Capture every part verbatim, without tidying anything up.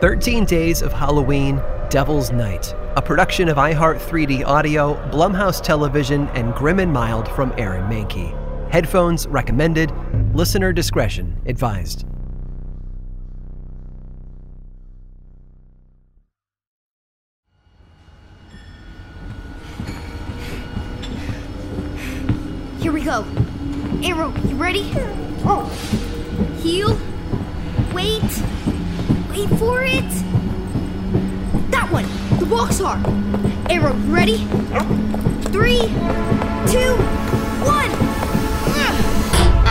Thirteen Days of Halloween, Devil's Night, a production of iHeart three D Audio, Blumhouse Television, and Grim and Mild from Aaron Mankey. Headphones recommended. Listener discretion advised. Here we go. Aero, you ready? Oh. Heel. Wait. Wait for it! That one! The walks are! Aero, you ready? Three, two, one!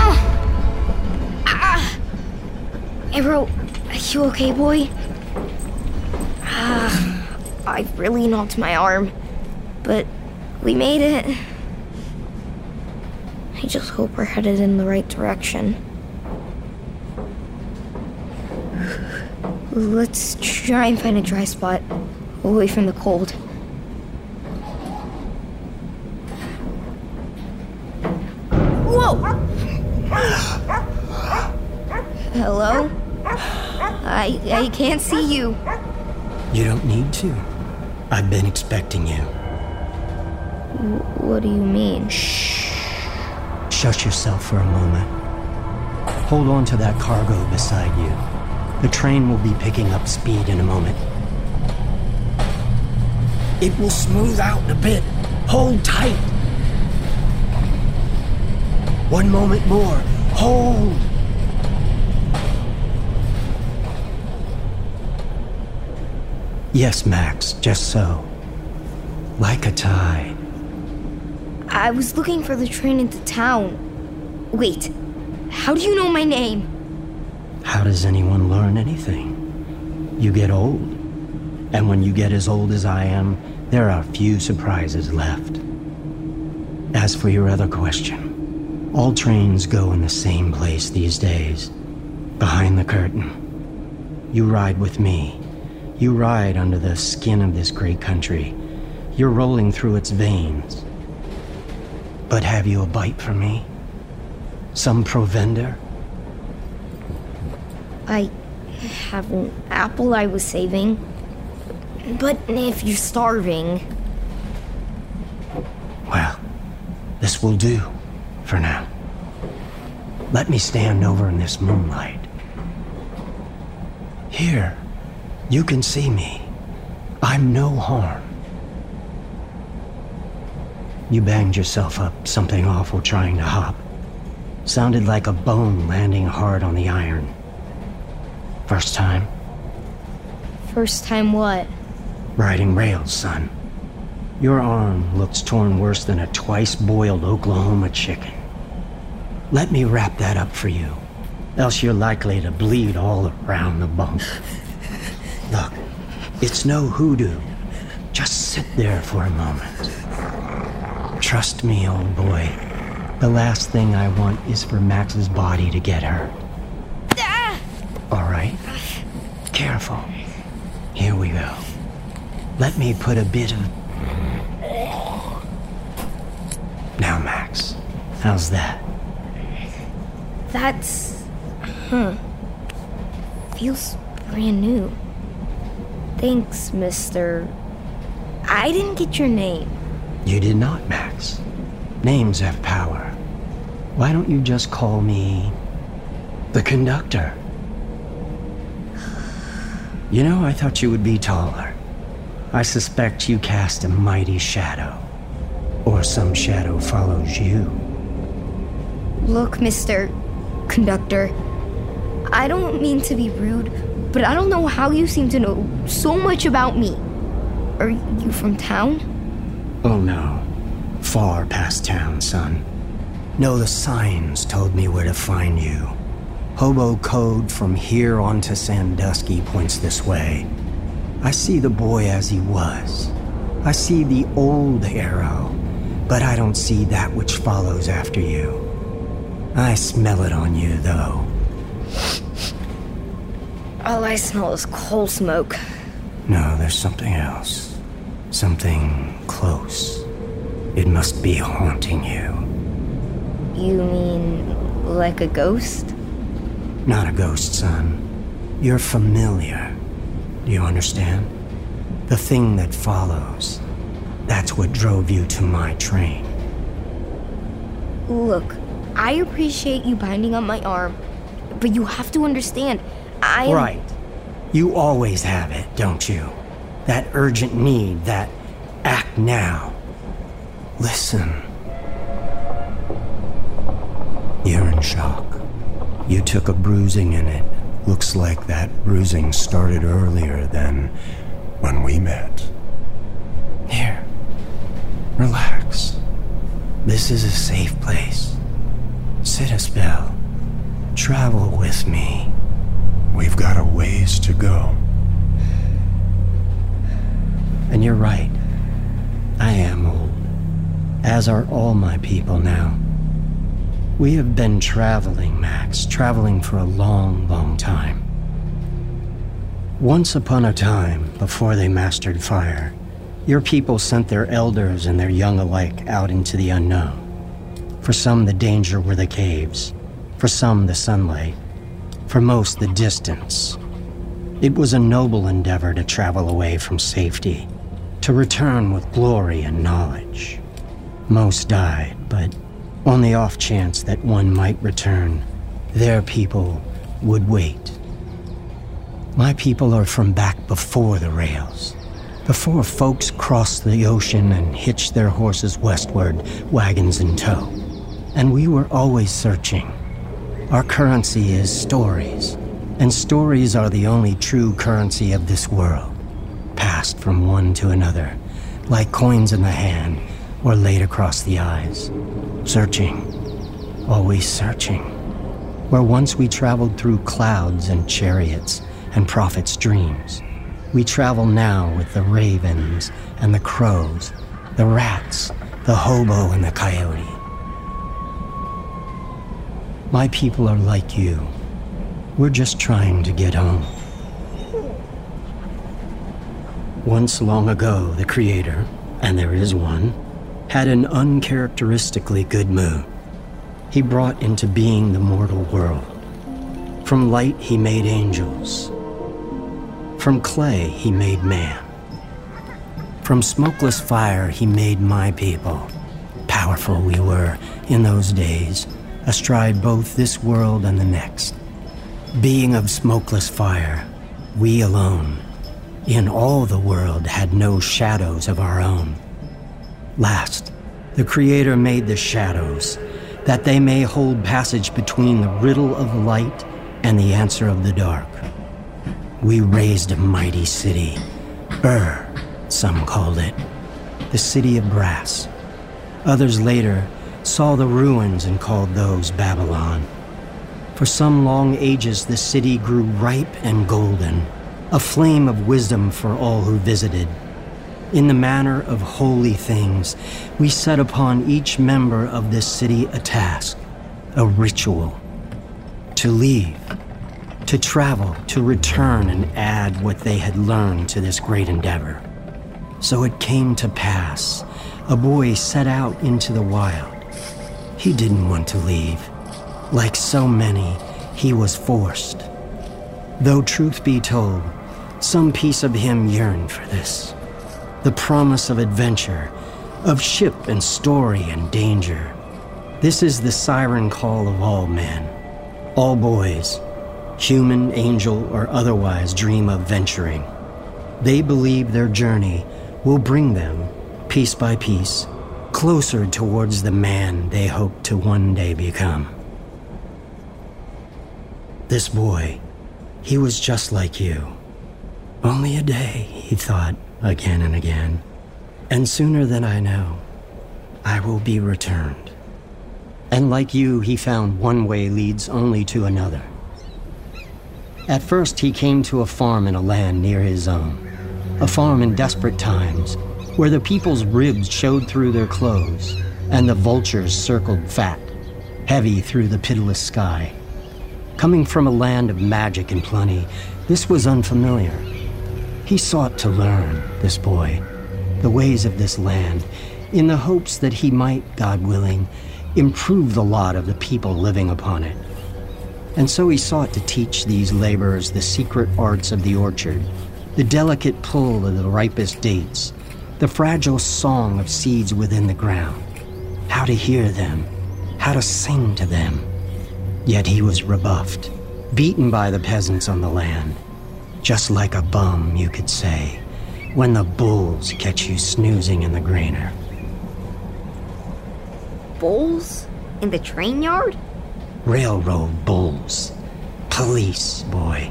Uh, uh. Aero, are you okay, boy? Uh, I really knocked my arm, but we made it. I just hope we're headed in the right direction. Let's try and find a dry spot, away from the cold. Whoa! Hello? I I can't see you. You don't need to. I've been expecting you. W- what do you mean? Shh. Shut yourself for a moment. Hold on to that cargo beside you. The train will be picking up speed in a moment. It will smooth out a bit. Hold tight. One moment more. Hold. Yes, Max, just so. Like a tide. I was looking for the train into town. Wait, how do you know my name? How does anyone learn anything? You get old. And when you get as old as I am, there are few surprises left. As for your other question, all trains go in the same place these days, behind the curtain. You ride with me. You ride under the skin of this great country. You're rolling through its veins. But have you a bite for me? Some provender? I have an apple I was saving. But if you're starving... Well, this will do for now. Let me stand over in this moonlight. Here, you can see me. I'm no harm. You banged yourself up something awful trying to hop. Sounded like a bone landing hard on the iron. First time? First time what? Riding rails, son. Your arm looks torn worse than a twice-boiled Oklahoma chicken. Let me wrap that up for you, else you're likely to bleed all around the bunk. Look, it's no hoodoo. Just sit there for a moment. Trust me, old boy. The last thing I want is for Max's body to get hurt. All right. Careful. Here we go. Let me put a bit of... Now, Max, how's that? That's... Huh. Feels brand new. Thanks, mister. I didn't get your name. You did not, Max. Names have power. Why don't you just call me... The Conductor? You know, I thought you would be taller. I suspect you cast a mighty shadow. Or some shadow follows you. Look, Mister Conductor, I don't mean to be rude, but I don't know how you seem to know so much about me. Are you from town? Oh, no. Far past town, son. No, the signs told me where to find you. Hobo code from here on to Sandusky points this way. I see the boy as he was. I see the old Aero, but I don't see that which follows after you. I smell it on you, though. All I smell is coal smoke. No, there's something else. Something close. It must be haunting you. You mean like a ghost? Not a ghost, son. You're familiar. Do you understand? The thing that follows. That's what drove you to my train. Look, I appreciate you binding up my arm, but you have to understand, I am... Right. You always have it, don't you? That urgent need, that act now. Listen. You're in shock. You took a bruising in it. Looks like that bruising started earlier than when we met. Here, relax. This is a safe place. Sit a spell. Travel with me. We've got a ways to go. And you're right. I am old, as are all my people now. We have been traveling, Max, traveling for a long, long time. Once upon a time, before they mastered fire, your people sent their elders and their young alike out into the unknown. For some, the danger were the caves. For some, the sunlight. For most, the distance. It was a noble endeavor to travel away from safety, to return with glory and knowledge. Most died, but on the off chance that one might return, their people would wait. My people are from back before the rails, before folks crossed the ocean and hitched their horses westward, wagons in tow. And we were always searching. Our currency is stories, and stories are the only true currency of this world, passed from one to another, like coins in the hand or laid across the eyes. Searching, always searching, where once we traveled through clouds and chariots and prophets' dreams, we travel now with the ravens and the crows, the rats, the hobo and the coyote. My people are like you. We're just trying to get home. Once long ago, the Creator, and there is one, had an uncharacteristically good mood. He brought into being the mortal world. From light he made angels. From clay he made man. From smokeless fire he made my people. Powerful we were in those days, astride both this world and the next. Being of smokeless fire, we alone, in all the world, had no shadows of our own. Last, the Creator made the shadows, that they may hold passage between the riddle of light and the answer of the dark. We raised a mighty city, Ur, some called it, the City of Brass. Others later saw the ruins and called those Babylon. For some long ages, the city grew ripe and golden, a flame of wisdom for all who visited. In the manner of holy things, we set upon each member of this city a task, a ritual. To leave, to travel, to return and add what they had learned to this great endeavor. So it came to pass, a boy set out into the wild. He didn't want to leave. Like so many, he was forced. Though truth be told, some piece of him yearned for this. The promise of adventure, of ship and story and danger. This is the siren call of all men. All boys, human, angel, or otherwise, dream of venturing. They believe their journey will bring them, piece by piece, closer towards the man they hope to one day become. This boy, he was just like you. Only a day, he thought, again and again, and sooner than I know, I will be returned. And like you, he found one way leads only to another, At first, he came to a farm in a land near his own, a farm in desperate times, where the people's ribs showed through their clothes, and the vultures circled fat, heavy through the pitiless sky. Coming from a land of magic and plenty, this was unfamiliar. He sought to learn, this boy, the ways of this land, in the hopes that he might, God willing, improve the lot of the people living upon it. And so he sought to teach these laborers the secret arts of the orchard, the delicate pull of the ripest dates, the fragile song of seeds within the ground, how to hear them, how to sing to them. Yet he was rebuffed, beaten by the peasants on the land. Just like a bum, you could say, when the bulls catch you snoozing in the granary. Bulls? In the train yard? Railroad bulls. Police, boy.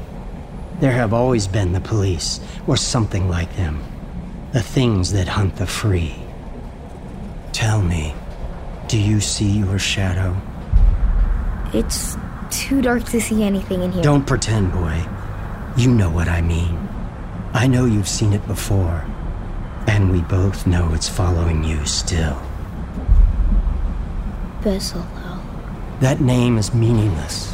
There have always been the police, or something like them. The things that hunt the free. Tell me, do you see your shadow? It's too dark to see anything in here. Don't pretend, boy. You know what I mean. I know you've seen it before. And we both know it's following you still. Bezalel. That name is meaningless.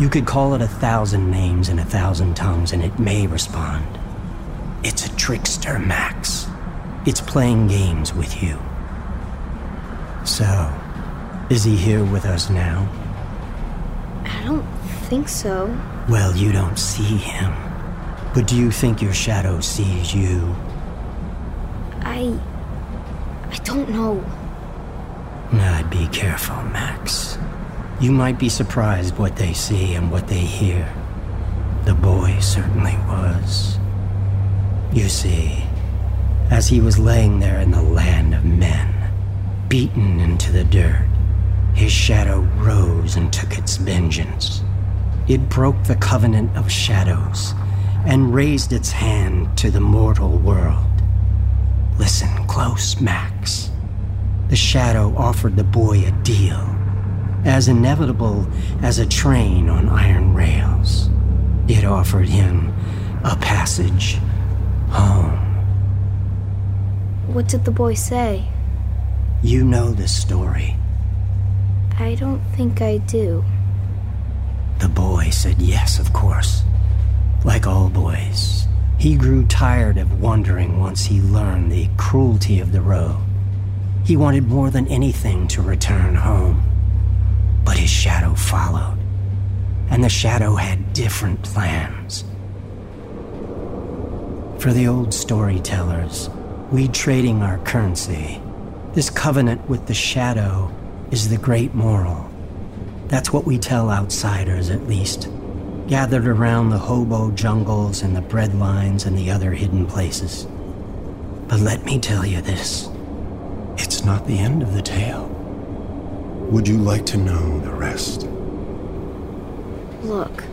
You could call it a thousand names in a thousand tongues, and it may respond. It's a trickster, Max. It's playing games with you. So, is he here with us now? I don't think so. Well, you don't see him. But do you think your shadow sees you? I... I don't know. I'd be careful, Max. You might be surprised what they see and what they hear. The boy certainly was. You see, as he was laying there in the land of men, beaten into the dirt, his shadow rose and took its vengeance. It broke the covenant of shadows and raised its hand to the mortal world. Listen close, Max. The shadow offered the boy a deal. As inevitable as a train on iron rails, it offered him a passage home. What did the boy say? You know this story. I don't think I do. The boy said yes, of course. Like all boys, he grew tired of wandering once he learned the cruelty of the road. He wanted more than anything to return home. But his shadow followed, and the shadow had different plans. For the old storytellers, we trading our currency. This covenant with the shadow is the great moral. That's what we tell outsiders, at least, gathered around the hobo jungles and the bread lines and the other hidden places. But let me tell you this, it's not the end of the tale. Would you like to know the rest? Look,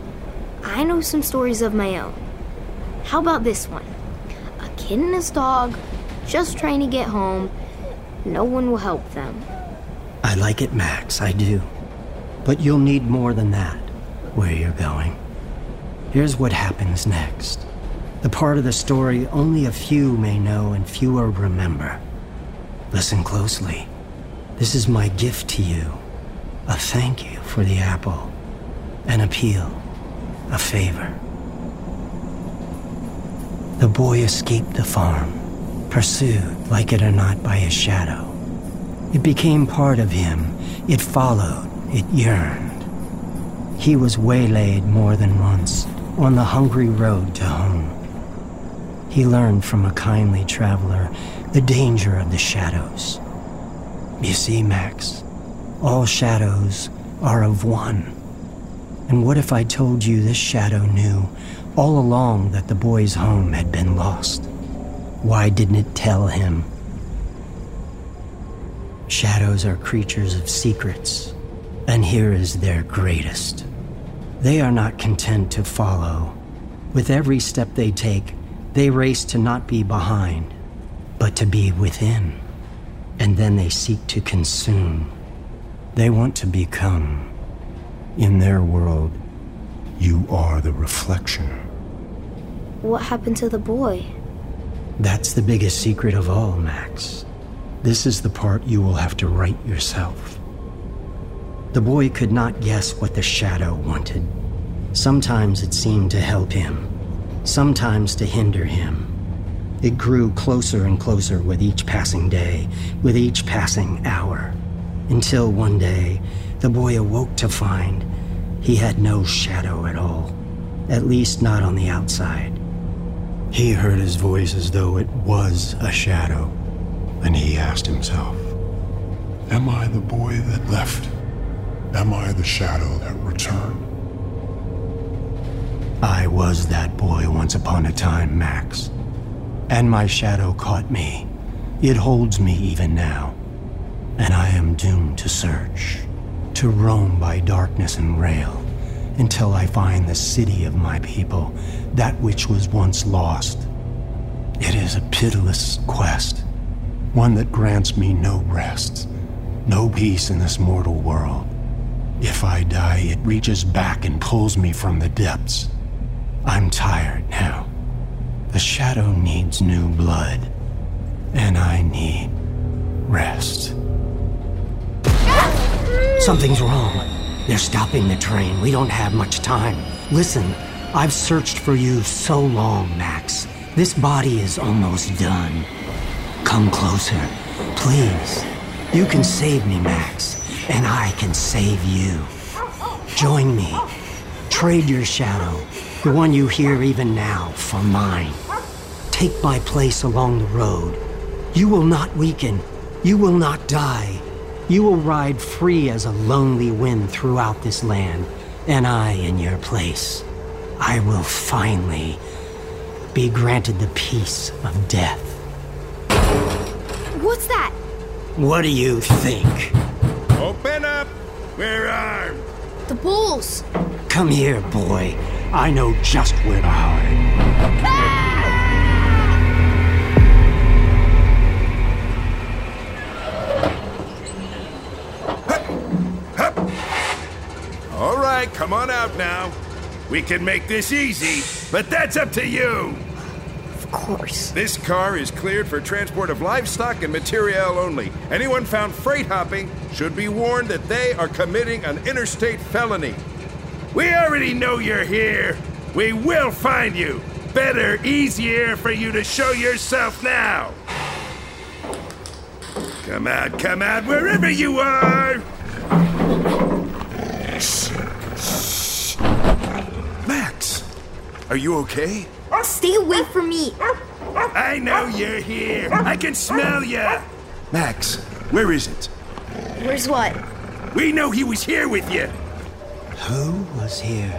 I know some stories of my own. How about this one? A kid and his dog, just trying to get home. No one will help them. I like it, Max, I do. But you'll need more than that, where you're going. Here's what happens next. The part of the story only a few may know and fewer remember. Listen closely. This is my gift to you, a thank you for the apple, an appeal, a favor. The boy escaped the farm, pursued, like it or not, by his shadow. It became part of him, it followed, it yearned. He was waylaid more than once on the hungry road to home. He learned from a kindly traveler the danger of the shadows. You see, Max, all shadows are of one. And what if I told you this shadow knew all along that the boy's home had been lost? Why didn't it tell him? Shadows are creatures of secrets, and here is their greatest. They are not content to follow. With every step they take, they race to not be behind, but to be within. And then they seek to consume. They want to become, in their world, You are the reflection. What happened to the boy? That's the biggest secret of all, Max. This is the part you will have to write yourself. The boy could not guess what the shadow wanted. Sometimes it seemed to help him, sometimes to hinder him. It grew closer and closer with each passing day, with each passing hour, until one day the boy awoke to find he had no shadow at all, at least not on the outside. He heard his voice as though it was a shadow, and he asked himself, "Am I the boy that left? Am I the shadow that returned?" I was that boy once upon a time, Max. And my shadow caught me. It holds me even now. And I am doomed to search, to roam by darkness and rail, until I find the city of my people, that which was once lost. It is a pitiless quest, one that grants me no rest, no peace in this mortal world. If I die, it reaches back and pulls me from the depths. I'm tired now. The shadow needs new blood, and I need rest. Something's wrong. They're stopping the train. We don't have much time. Listen, I've searched for you so long, Max. This body is almost done. Come closer, please. You can save me, Max, and I can save you. Join me. Trade your shadow, the one you hear even now, for mine. Take my place along the road. You will not weaken. You will not die. You will ride free as a lonely wind throughout this land, and I in your place. I will finally be granted the peace of death. What's that? What do you think? Open up! We're armed! The bulls! Come here, boy. I know just where to hide. Ah! Hup. Hup. All right, come on out now. We can make this easy, but that's up to you. Of course. This car is cleared for transport of livestock and materiel only. Anyone found freight hopping should be warned that they are committing an interstate felony. We already know you're here. We will find you. Better, easier for you to show yourself now. Come out, come out, wherever you are! Max, are you okay? Stay away from me. I know you're here. I can smell ya. Max, where is it? Where's what? We know he was here with you. Who was here?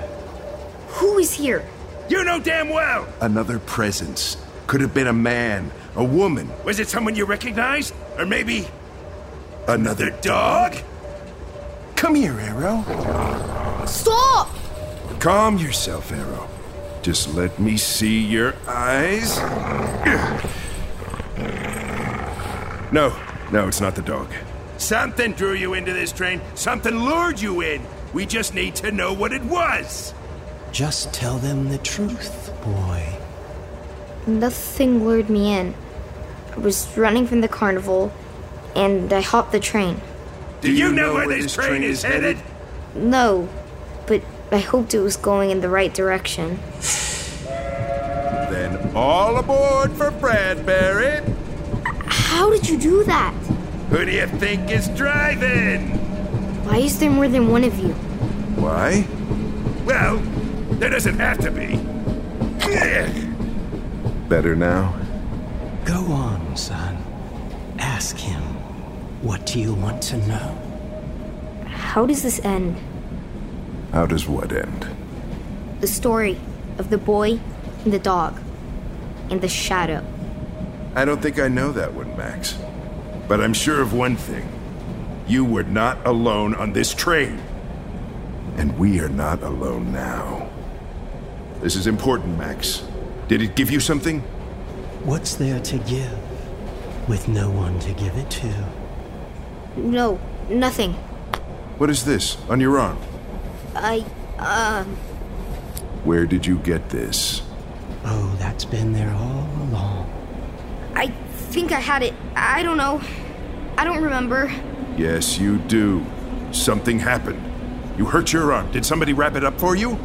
Who is here? You know damn well! Another presence. Could have been a man, a woman. Was it someone you recognized? Or maybe... another dog? Come here, Aero. Stop! Calm yourself, Aero. Just let me see your eyes. No, no, it's not the dog. Something drew you into this train. Something lured you in. We just need to know what it was. Just tell them the truth, boy. Nothing lured me in. I was running from the carnival, and I hopped the train. Do you, you know, know where, where this train, train is headed? headed? No, but I hoped it was going in the right direction. Then all aboard for Bradbury. How did you do that? Who do you think is driving? Why is there more than one of you? Why? Well, there doesn't have to be. Better now? Go on, son. Ask him. What do you want to know? How does this end? How does what end? The story of the boy and the dog and the shadow. I don't think I know that one, Max. But I'm sure of one thing. You were not alone on this train. And we are not alone now. This is important, Max. Did it give you something? What's there to give with no one to give it to? No, nothing. What is this on your arm? I, um... Uh, Where did you get this? Oh, that's been there all along. I think I had it. I don't know. I don't remember. Yes, you do. Something happened. You hurt your arm. Did somebody wrap it up for you?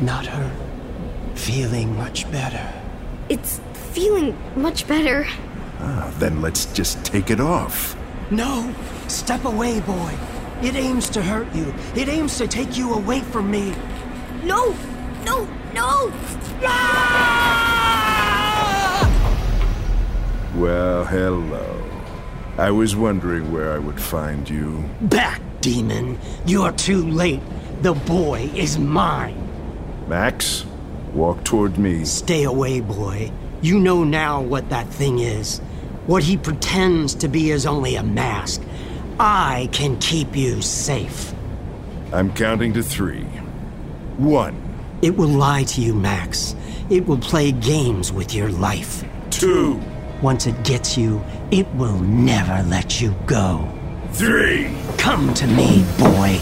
Not her. Feeling much better. It's feeling much better. Ah, then let's just take it off. No! Step away, boy. It aims to hurt you. It aims to take you away from me. No! No! No! Ah! Well, hello. I was wondering where I would find you. Back, demon. You're too late. The boy is mine. Max, walk toward me. Stay away, boy. You know now what that thing is. What he pretends to be is only a mask. I can keep you safe. I'm counting to three. One. It will lie to you, Max. It will play games with your life. Two. Once it gets you, it will never let you go. Three. Come to me, boy.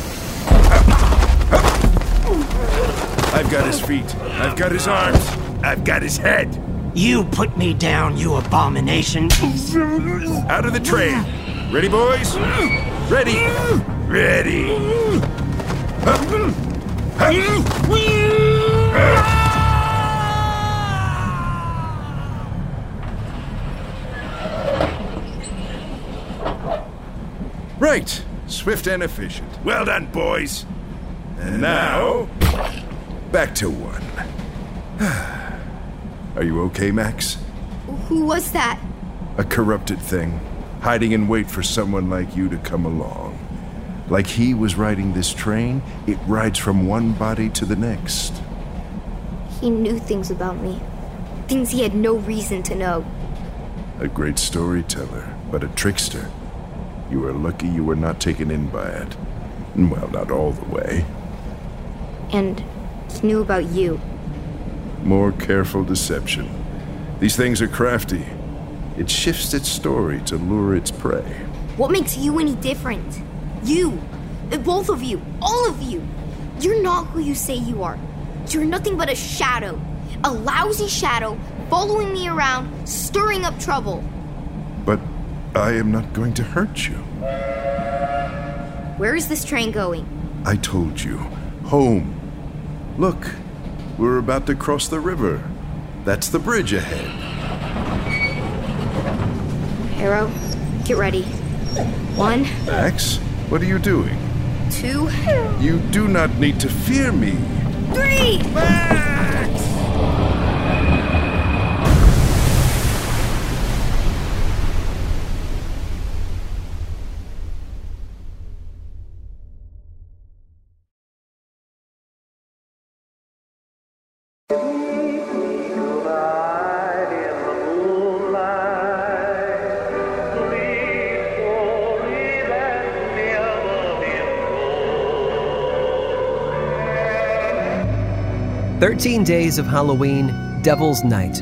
I've got his feet. I've got his arms. I've got his head. You put me down, you abomination. Out of the train. Ready, boys? Ready. Ready. Ready. Right. Swift and efficient. Well done, boys. And now, back to one. Are you okay, Max? Who was that? A corrupted thing, hiding in wait for someone like you to come along. Like he was riding this train, it rides from one body to the next. He knew things about me. Things he had no reason to know. A great storyteller, but a trickster. You were lucky you were not taken in by it. Well, not all the way. And he knew about you. More careful deception. These things are crafty. It shifts its story to lure its prey. What makes you any different? You. Both of you. All of you. You're not who you say you are. You're nothing but a shadow. A lousy shadow following me around, stirring up trouble. But I am not going to hurt you. Where is this train going? I told you. Home. Look, we're about to cross the river. That's the bridge ahead. Aero, get ready. One. Max, what are you doing? Two. You do not need to fear me. Three! Max! Thirteen Days of Halloween, Devil's Night,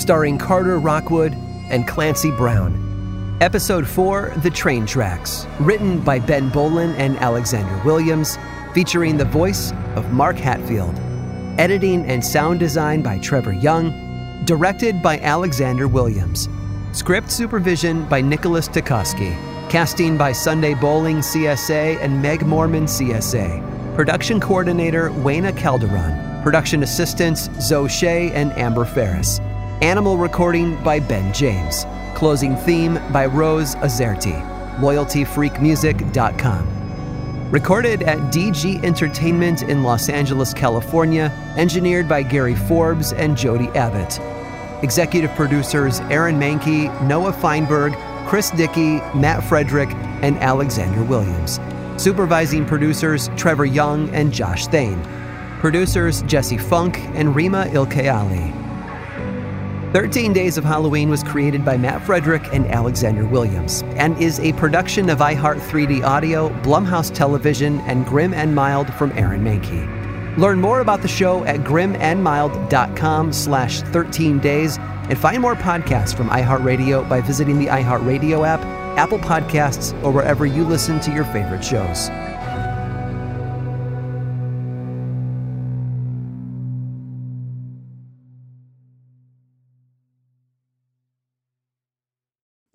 starring Carter Rockwood and Clancy Brown. Episode four, The Train Tracks, written by Ben Bowlin and Alexander Williams, featuring the voice of Mark Hatfield. Editing and sound design by Trevor Young, directed by Alexander Williams. Script supervision by Nicholas Tokoski. Casting by Sunday Bowling C S A and Meg Mormon C S A. Production coordinator Wayna Calderon. Production assistants Zoe Shea and Amber Ferris. Animal recording by Ben James. Closing theme by Rose Azerti. loyalty freak music dot com. Recorded at D G Entertainment in Los Angeles, California. Engineered by Gary Forbes and Jody Abbott. Executive producers Aaron Mankey, Noah Feinberg, Chris Dickey, Matt Frederick, and Alexander Williams. Supervising producers Trevor Young and Josh Thane. Producers Jesse Funk and Rima Ilkayali. Thirteen Days of Halloween was created by Matt Frederick and Alexander Williams and is a production of iHeart three D Audio, Blumhouse Television, and Grim and Mild from Aaron Mankey. Learn more about the show at grimandmild.com slash 13 days and find more podcasts from iHeartRadio by visiting the iHeartRadio app, Apple Podcasts, or wherever you listen to your favorite shows.